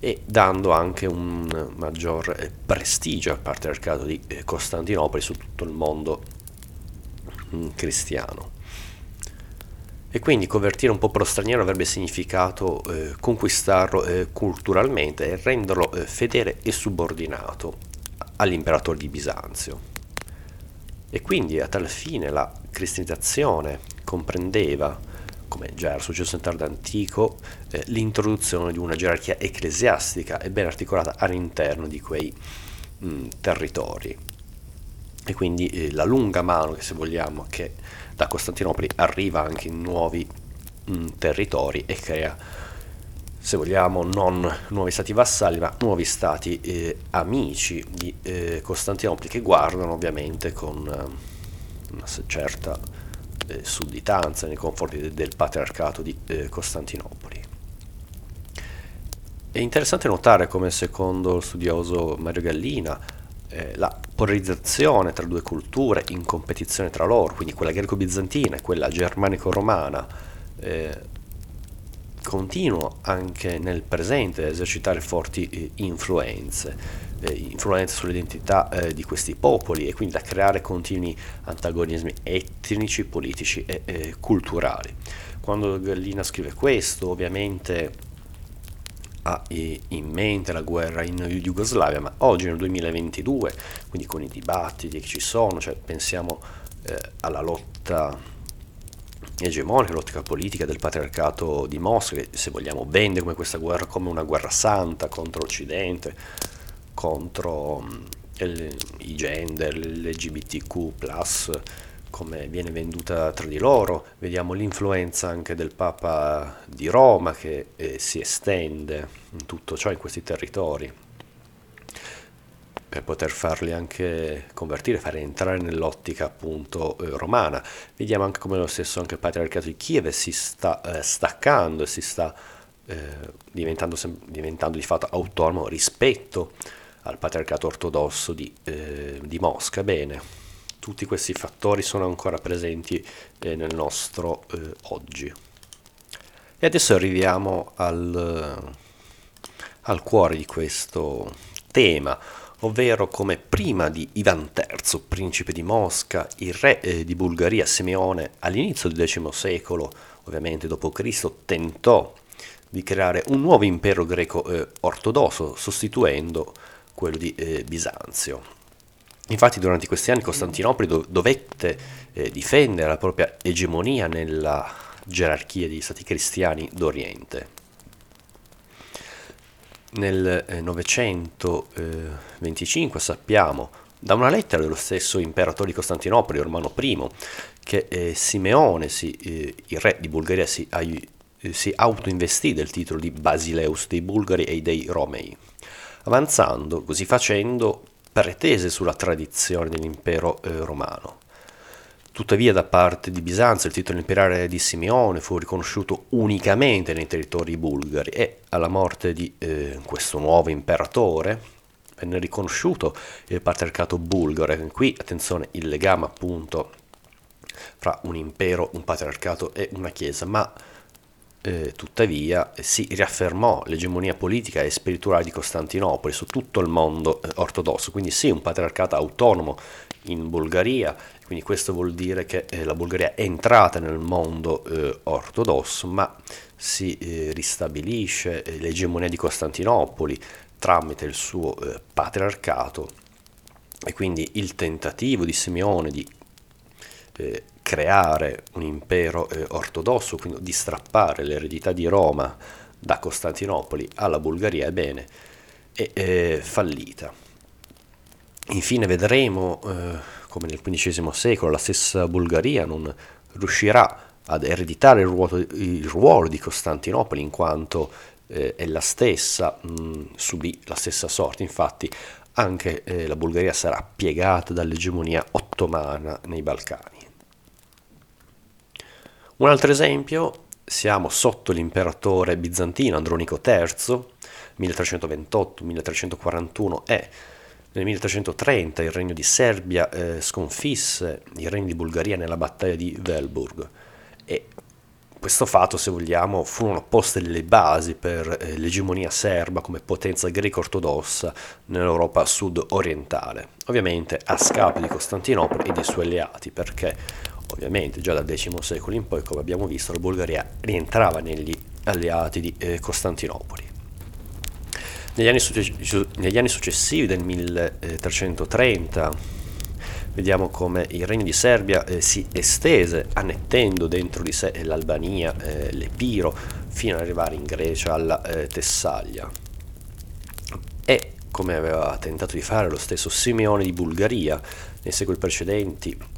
e dando anche un maggior prestigio al patriarcato di Costantinopoli su tutto il mondo cristiano. E quindi convertire un popolo straniero avrebbe significato eh, conquistarlo eh, culturalmente e renderlo eh, fedele e subordinato all'imperatore di Bisanzio. E quindi a tal fine la cristianizzazione comprendeva, come già era successo in tardo antico, eh, l'introduzione di una gerarchia ecclesiastica e ben articolata all'interno di quei mh, territori. E quindi eh, la lunga mano, che se vogliamo, che da Costantinopoli arriva anche in nuovi mh, territori e crea, se vogliamo, non nuovi stati vassalli, ma nuovi stati eh, amici di eh, Costantinopoli, che guardano ovviamente con eh, una certa sudditanza nei confronti de- del patriarcato di eh, Costantinopoli. È interessante notare come, secondo lo studioso Mario Gallina, eh, la polarizzazione tra due culture in competizione tra loro, quindi quella greco-bizantina e quella germanico-romana, eh, continuano anche nel presente a esercitare forti eh, influenze Eh, influenza sull'identità eh, di questi popoli, e quindi da creare continui antagonismi etnici, politici e eh, culturali. Quando Gallina scrive questo, ovviamente ha eh, in mente la guerra in Jugoslavia, ma oggi nel duemilaventidue, quindi con i dibattiti che ci sono, cioè pensiamo eh, alla lotta egemonica, lotta politica del patriarcato di Mosca, che se vogliamo vende come questa guerra come una guerra santa contro l'Occidente, contro il, i gender, L G B T Q plus, come viene venduta tra di loro. Vediamo l'influenza anche del Papa di Roma che eh, si estende in tutto ciò, in questi territori, per poter farli anche convertire, fare entrare nell'ottica appunto eh, romana. Vediamo anche come lo stesso anche il patriarcato di Kiev si sta eh, staccando e si sta eh, diventando, sem- diventando di fatto autonomo rispetto al patriarcato ortodosso di, eh, di Mosca. Bene, tutti questi fattori sono ancora presenti eh, nel nostro eh, oggi. E adesso arriviamo al, al cuore di questo tema, ovvero come prima di Ivan terzo, principe di Mosca, il re eh, di Bulgaria Simeone, all'inizio del decimo secolo, ovviamente dopo Cristo, tentò di creare un nuovo impero greco eh, ortodosso, sostituendo quello di eh, Bisanzio. Infatti durante questi anni Costantinopoli do- dovette eh, difendere la propria egemonia nella gerarchia degli stati cristiani d'Oriente. Nel eh, novecentoventicinque sappiamo da una lettera dello stesso imperatore di Costantinopoli, Romano primo, che eh, Simeone, si, eh, il re di Bulgaria, si aiutò si autoinvestì del titolo di Basileus dei Bulgari e dei Romei, avanzando, così facendo, pretese sulla tradizione dell'impero eh, romano. Tuttavia da parte di Bisanzio il titolo imperiale di Simeone fu riconosciuto unicamente nei territori bulgari e alla morte di eh, questo nuovo imperatore venne riconosciuto il patriarcato bulgaro. E qui, attenzione, il legame appunto fra un impero, un patriarcato e una chiesa, ma eh, tuttavia si riaffermò l'egemonia politica e spirituale di Costantinopoli su tutto il mondo eh, ortodosso, quindi sì, un patriarcato autonomo in Bulgaria, quindi questo vuol dire che eh, la Bulgaria è entrata nel mondo eh, ortodosso, ma si eh, ristabilisce eh, l'egemonia di Costantinopoli tramite il suo eh, patriarcato, e quindi il tentativo di Simeone di eh, creare un impero eh, ortodosso, quindi di strappare l'eredità di Roma da Costantinopoli alla Bulgaria, ebbene, è, è fallita. Infine vedremo eh, come nel quindicesimo secolo la stessa Bulgaria non riuscirà ad ereditare il ruolo, il ruolo di Costantinopoli, in quanto eh, è la stessa, mh, subì la stessa sorte. Infatti anche eh, la Bulgaria sarà piegata dall'egemonia ottomana nei Balcani. Un altro esempio, siamo sotto l'imperatore bizantino Andronico terzo, milletrecentoventotto milletrecentoquarantuno, e nel milletrecentotrenta il regno di Serbia eh, sconfisse il regno di Bulgaria nella battaglia di Velburg, e questo fatto, se vogliamo, furono poste le basi per eh, l'egemonia serba come potenza greco-ortodossa nell'Europa sud-orientale, ovviamente a scapito di Costantinopoli e dei suoi alleati, perché ovviamente già dal decimo secolo in poi, come abbiamo visto, la Bulgaria rientrava negli alleati di eh, Costantinopoli. Negli anni, success- negli anni successivi del milletrecentotrenta vediamo come il regno di Serbia eh, si estese, annettendo dentro di sé l'Albania, eh, l'Epiro, fino ad arrivare in Grecia alla eh, Tessaglia. E come aveva tentato di fare lo stesso Simeone di Bulgaria nei secoli precedenti,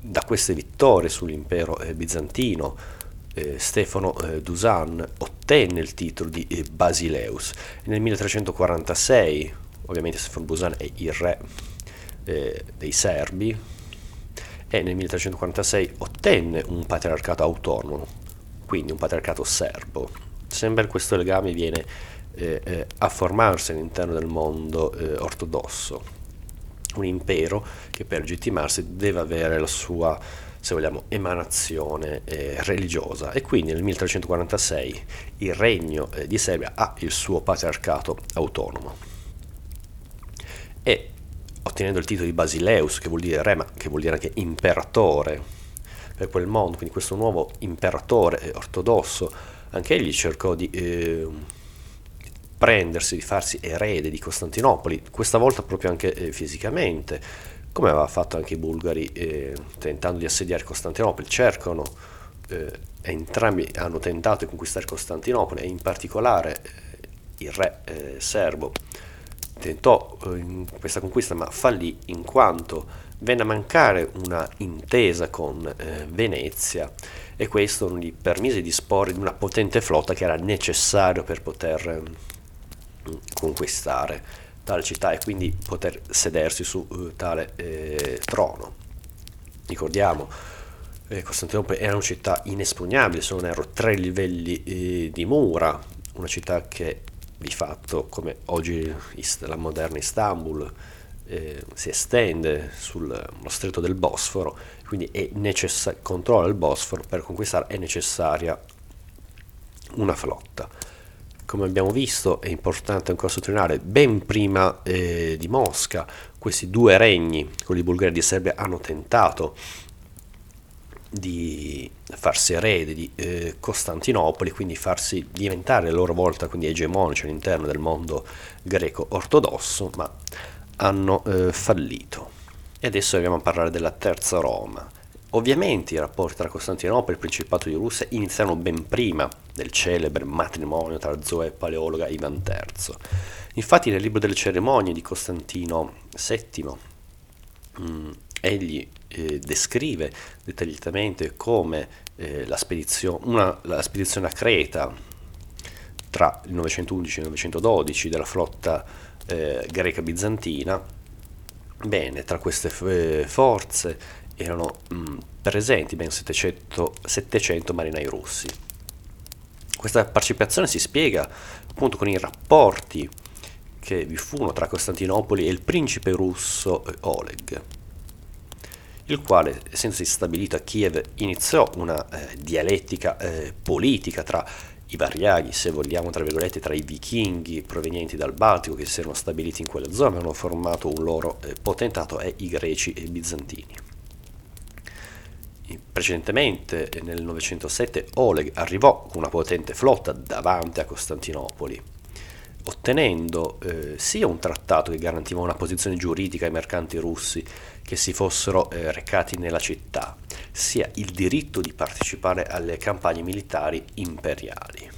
da queste vittorie sull'impero eh, bizantino eh, Stefano eh, Dusan ottenne il titolo di eh, Basileus, e nel milletrecentoquarantasei ovviamente Stefano Dusan è il re eh, dei serbi, e nel milletrecentoquarantasei ottenne un patriarcato autonomo, quindi un patriarcato serbo. Sempre questo legame viene eh, eh, a formarsi all'interno del mondo eh, ortodosso, un impero che per legittimarsi deve avere la sua, se vogliamo, emanazione eh, religiosa, e quindi nel milletrecentoquarantasei il regno eh, di Serbia ha il suo patriarcato autonomo, e ottenendo il titolo di Basileus, che vuol dire re ma che vuol dire anche imperatore per quel mondo, quindi questo nuovo imperatore eh, ortodosso anche egli cercò di eh, prendersi, di farsi erede di Costantinopoli, questa volta proprio anche eh, fisicamente, come aveva fatto anche i bulgari eh, tentando di assediare Costantinopoli. Cercano, eh, entrambi hanno tentato di conquistare Costantinopoli, e in particolare eh, il re eh, serbo tentò eh, questa conquista, ma fallì in quanto venne a mancare una intesa con eh, Venezia, e questo non gli permise di disporre di una potente flotta che era necessario per poter conquistare tale città e quindi poter sedersi su uh, tale eh, trono. Ricordiamo, eh, Costantinopoli era una città inespugnabile, se non erro tre livelli eh, di mura, una città che di fatto, come oggi ist- la moderna Istanbul, eh, si estende sullo stretto del Bosforo, quindi è necessa- controlla il Bosforo, per conquistare è necessaria una flotta. Come abbiamo visto, è importante ancora sottolineare, ben prima eh, di Mosca, questi due regni, quelli bulgari e Serbia, hanno tentato di farsi erede di eh, Costantinopoli, quindi farsi diventare a loro volta quindi egemonici all'interno del mondo greco-ortodosso, ma hanno eh, fallito. E adesso andiamo a parlare della Terza Roma. Ovviamente i rapporti tra Costantinopoli e il Principato di Russia iniziano ben prima del celebre matrimonio tra Zoe Paleologa e Ivan terzo. Infatti nel libro delle cerimonie di Costantino settimo mh, egli eh, descrive dettagliatamente come eh, la, spedizio- una, la spedizione a Creta tra il novecentoundici e il novecentododici della flotta eh, greca bizantina. Bene, tra queste f- forze erano mh, presenti ben settecento marinai russi. Questa partecipazione si spiega appunto con i rapporti che vi furono tra Costantinopoli e il principe russo Oleg. il quale, essendosi stabilito a Kiev, iniziò una eh, dialettica eh, politica tra i varieghi, se vogliamo, tra virgolette, tra i vichinghi provenienti dal Baltico che si erano stabiliti in quella zona, hanno formato un loro eh, potentato, e i greci e i bizantini. Precedentemente, nel novecentosette, Oleg arrivò con una potente flotta davanti a Costantinopoli, ottenendo eh, sia un trattato che garantiva una posizione giuridica ai mercanti russi che si fossero eh, recati nella città, sia il diritto di partecipare alle campagne militari imperiali.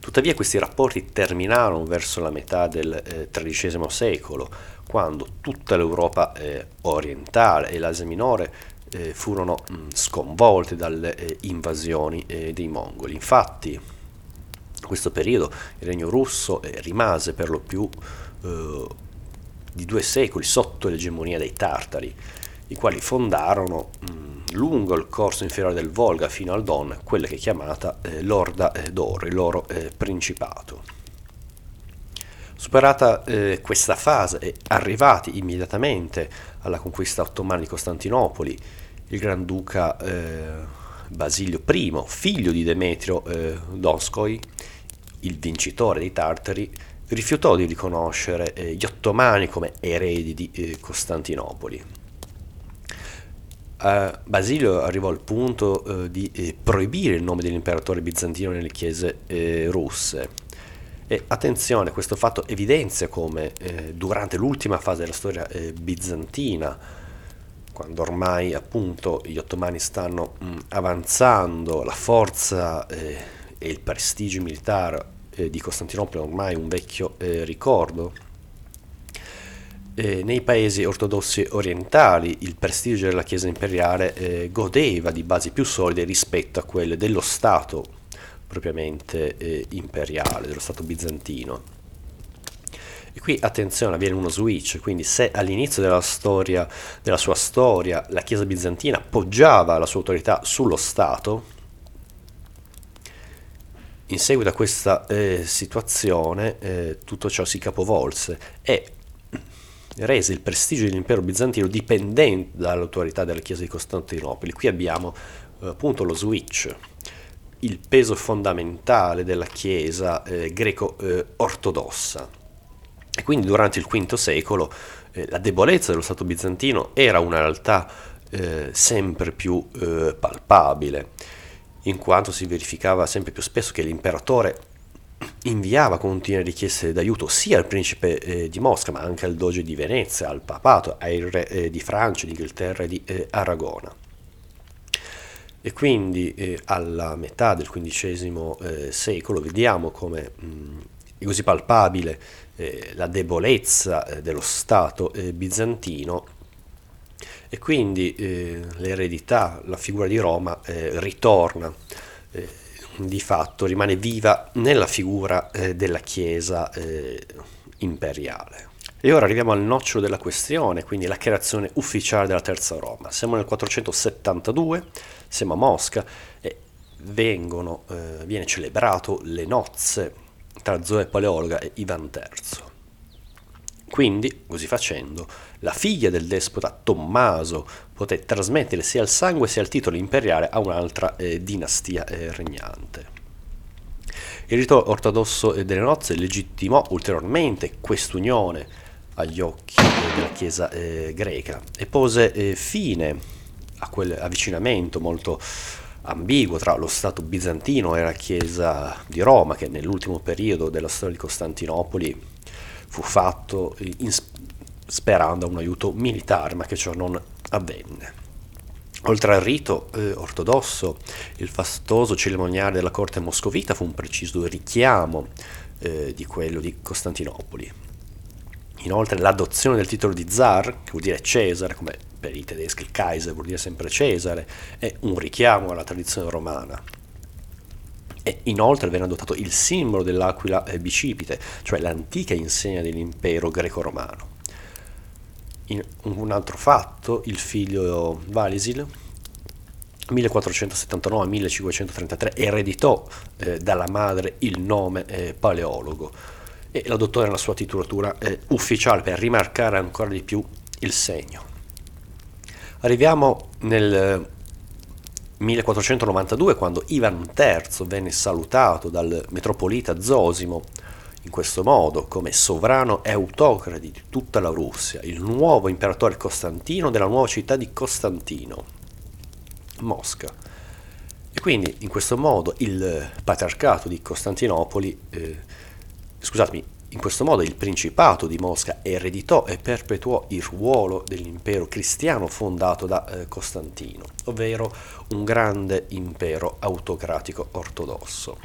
Tuttavia questi rapporti terminarono verso la metà del eh, tredicesimo secolo, quando tutta l'Europa eh, orientale e l'Asia minore Eh, furono mh, sconvolte dalle eh, invasioni eh, dei mongoli. Infatti, in questo periodo il regno russo eh, rimase per lo più eh, di due secoli sotto l'egemonia dei Tartari, i quali fondarono mh, lungo il corso inferiore del Volga fino al Don quella che è chiamata eh, l'Orda eh, d'Oro, il loro eh, principato. Superata eh, questa fase e arrivati immediatamente alla conquista ottomana di Costantinopoli, il Granduca eh, Basilio primo, figlio di Demetrio eh, Donskoi, il vincitore dei Tartari, rifiutò di riconoscere eh, gli ottomani come eredi di eh, Costantinopoli. Eh, Basilio arrivò al punto eh, di eh, proibire il nome dell'imperatore bizantino nelle chiese eh, russe. E attenzione, questo fatto evidenzia come eh, durante l'ultima fase della storia eh, bizantina, quando ormai appunto gli ottomani stanno mh, avanzando, la forza eh, e il prestigio militare eh, di Costantinopoli è ormai un vecchio eh, ricordo, eh, nei paesi ortodossi orientali il prestigio della Chiesa imperiale eh, godeva di basi più solide rispetto a quelle dello Stato propriamente eh, imperiale, dello Stato bizantino. E qui attenzione, avviene uno switch, quindi se all'inizio della storia, della sua storia, la Chiesa bizantina poggiava la sua autorità sullo Stato, in seguito a questa eh, situazione eh, tutto ciò si capovolse e rese il prestigio dell'impero bizantino dipendente dall'autorità della Chiesa di Costantinopoli. Qui abbiamo eh, appunto lo switch. Il peso fondamentale della Chiesa eh, greco-ortodossa. Eh, e quindi durante il quinto secolo eh, la debolezza dello Stato bizantino era una realtà eh, sempre più eh, palpabile, in quanto si verificava sempre più spesso che l'imperatore inviava continue richieste d'aiuto sia al principe eh, di Mosca, ma anche al doge di Venezia, al papato, ai re eh, di Francia, di Inghilterra e di eh, Aragona. E quindi eh, alla metà del quindicesimo eh, secolo vediamo come mh, è così palpabile eh, la debolezza eh, dello Stato eh, bizantino, e quindi eh, l'eredità, la figura di Roma eh, ritorna, eh, di fatto rimane viva nella figura eh, della Chiesa eh, imperiale. E ora arriviamo al nocciolo della questione, quindi la creazione ufficiale della Terza Roma. Siamo nel quattrocentosettantadue, siamo a Mosca e vengono, eh, viene celebrato le nozze tra Zoe Paleologa e Ivan terzo. Quindi, così facendo, la figlia del despota Tommaso poté trasmettere sia il sangue sia il titolo imperiale a un'altra eh, dinastia eh, regnante. Il rito ortodosso delle nozze legittimò ulteriormente quest'unione agli occhi della Chiesa eh, greca e pose eh, fine a quell'avvicinamento molto ambiguo tra lo Stato bizantino e la Chiesa di Roma, che nell'ultimo periodo della storia di Costantinopoli fu fatto in, sperando a un aiuto militare, ma che ciò non avvenne. Oltre al rito eh, ortodosso, il fastoso cerimoniale della corte moscovita fu un preciso richiamo eh, di quello di Costantinopoli. Inoltre l'adozione del titolo di zar, che vuol dire Cesare, come per i tedeschi il Kaiser vuol dire sempre Cesare, è un richiamo alla tradizione romana. E inoltre venne adottato il simbolo dell'aquila bicipite, cioè l'antica insegna dell'impero greco-romano. In un altro fatto, il figlio Valisil, millequattrocentosettantanove a millecinquecentotrentatré, ereditò eh, dalla madre il nome eh, Paleologo, e l'adottò nella sua titolatura eh, ufficiale per rimarcare ancora di più il segno. Arriviamo nel millequattrocentonovantadue, quando Ivan terzo venne salutato dal metropolita Zosimo in questo modo come sovrano e autocrate di tutta la Russia, il nuovo imperatore Costantino della nuova città di Costantino, Mosca. E quindi in questo modo il patriarcato di Costantinopoli, eh, scusatemi, in questo modo il Principato di Mosca ereditò e perpetuò il ruolo dell'impero cristiano fondato da eh, Costantino, ovvero un grande impero autocratico ortodosso.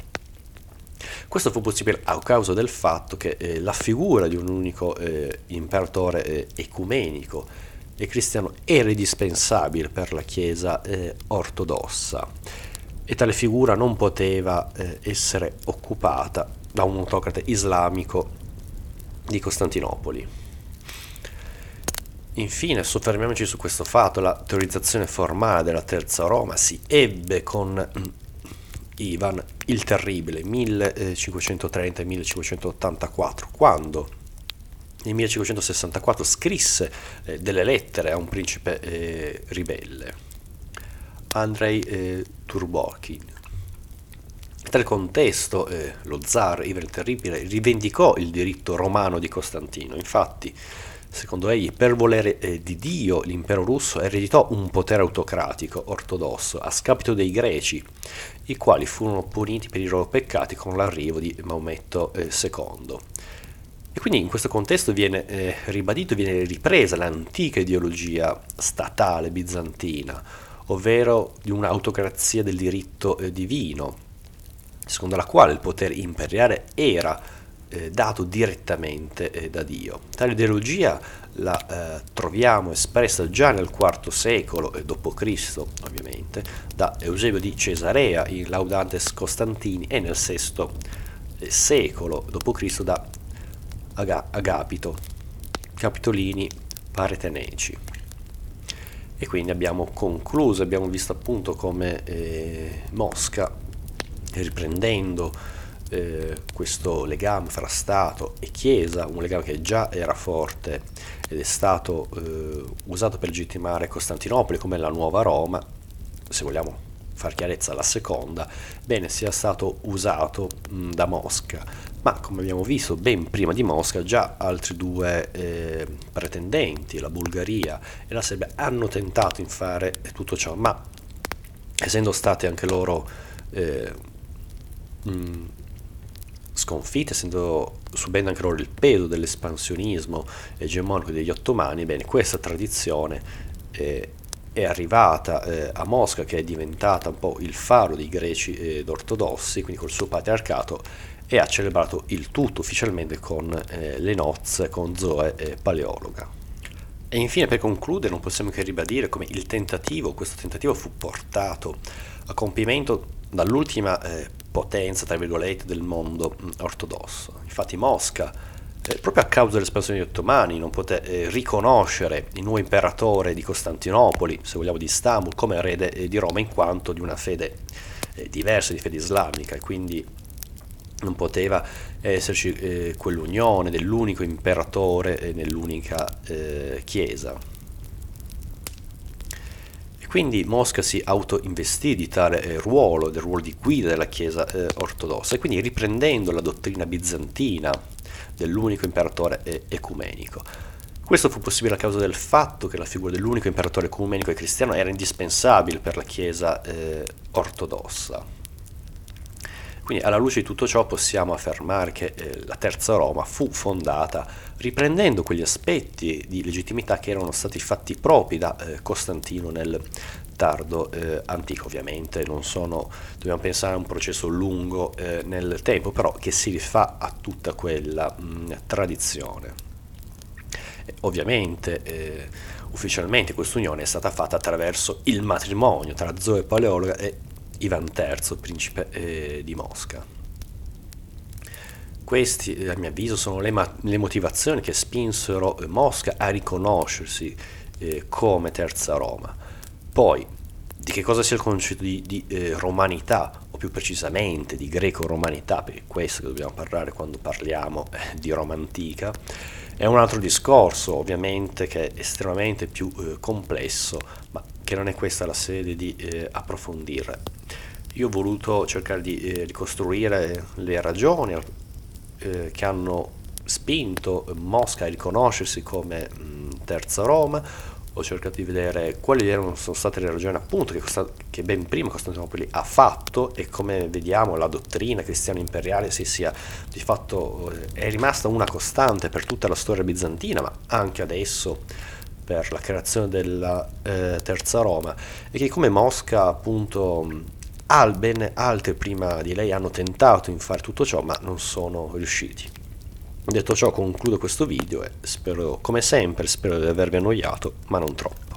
Questo fu possibile a causa del fatto che eh, la figura di un unico eh, imperatore eh, ecumenico e cristiano era indispensabile per la Chiesa eh, ortodossa, e tale figura non poteva eh, essere occupata da un autocrate islamico di Costantinopoli. Infine, soffermiamoci su questo fatto: la teorizzazione formale della Terza Roma si ebbe con Ivan il Terribile millecinquecentotrenta millecinquecentottantaquattro, quando nel millecinquecentosessantaquattro scrisse eh, delle lettere a un principe eh, ribelle, Andrei eh, Turbokin. Tra il contesto eh, lo zar Ivan il Terribile rivendicò il diritto romano di Costantino. Infatti, secondo egli, per volere eh, di Dio, l'impero russo ereditò un potere autocratico ortodosso a scapito dei greci, i quali furono puniti per i loro peccati con l'arrivo di Maometto eh, secondo. E quindi in questo contesto viene eh, ribadito, viene ripresa l'antica ideologia statale bizantina, ovvero di un'autocrazia del diritto eh, divino, secondo la quale il potere imperiale era Eh, dato direttamente eh, da Dio. Tale ideologia la eh, troviamo espressa già nel quarto secolo eh, dopo Cristo, ovviamente, da Eusebio di Cesarea in Laudantes Costantini, e nel sesto secolo dopo Cristo da Aga- Agapito, Capitolini, Pareteneci. E quindi abbiamo concluso, abbiamo visto appunto come eh, Mosca, riprendendo Eh, questo legame fra Stato e Chiesa, un legame che già era forte ed è stato eh, usato per legittimare Costantinopoli come la nuova Roma, se vogliamo far chiarezza la seconda, bene, sia stato usato mh, da Mosca, ma come abbiamo visto ben prima di Mosca già altri due eh, pretendenti, la Bulgaria e la Serbia, hanno tentato di fare tutto ciò, ma essendo stati anche loro eh, mh, sconfitte, essendo subendo anche loro il peso dell'espansionismo egemonico degli ottomani, bene, questa tradizione eh, è arrivata eh, a Mosca, che è diventata un po' il faro dei greci ed ortodossi, quindi col suo patriarcato, e ha celebrato il tutto ufficialmente con eh, le nozze con Zoe eh, Paleologa. E infine, per concludere, non possiamo che ribadire come il tentativo, questo tentativo fu portato a compimento dall'ultima eh, potenza, tra virgolette, del mondo mh, ortodosso. Infatti Mosca, eh, proprio a causa dell'espansione degli ottomani, non poté eh, riconoscere il nuovo imperatore di Costantinopoli, se vogliamo di Istanbul, come erede eh, di Roma, in quanto di una fede eh, diversa, di fede islamica, e quindi non poteva esserci eh, quell'unione dell'unico imperatore eh, nell'unica eh, chiesa. Quindi Mosca si autoinvestì di tale eh, ruolo, del ruolo di guida della Chiesa eh, ortodossa, e quindi riprendendo la dottrina bizantina dell'unico imperatore eh, ecumenico. Questo fu possibile a causa del fatto che la figura dell'unico imperatore ecumenico e cristiano era indispensabile per la Chiesa eh, ortodossa. Quindi alla luce di tutto ciò possiamo affermare che eh, la Terza Roma fu fondata riprendendo quegli aspetti di legittimità che erano stati fatti propri da eh, Costantino nel tardo eh, antico. Ovviamente non sono, dobbiamo pensare a un processo lungo eh, nel tempo, però che si rifà a tutta quella mh, tradizione. E ovviamente eh, ufficialmente quest'unione è stata fatta attraverso il matrimonio tra Zoe Paleologa e Ivan terzo, principe eh, di Mosca. Questi, eh, a mio avviso, sono le, ma- le motivazioni che spinsero eh, Mosca a riconoscersi eh, come Terza Roma. Poi, di che cosa sia il concetto di, di eh, romanità, o più precisamente di greco-romanità, perché è questo che dobbiamo parlare quando parliamo eh, di Roma antica, È un altro discorso, ovviamente, che è estremamente più eh, complesso, ma che non è questa la sede di eh, approfondire. Io ho voluto cercare di eh, ricostruire le ragioni eh, che hanno spinto Mosca a riconoscersi come mh, Terza Roma. Ho cercato di vedere quali erano, sono state le ragioni, appunto, che, costa, che ben prima Costantinopoli ha fatto, e come vediamo la dottrina cristiana imperiale si sia di fatto è rimasta una costante per tutta la storia bizantina, ma anche adesso per la creazione della eh, Terza Roma, e che come Mosca, appunto, Alben, altre prima di lei hanno tentato di fare tutto ciò, ma non sono riusciti. Detto ciò, concludo questo video e spero, come sempre, spero di avervi annoiato, ma non troppo.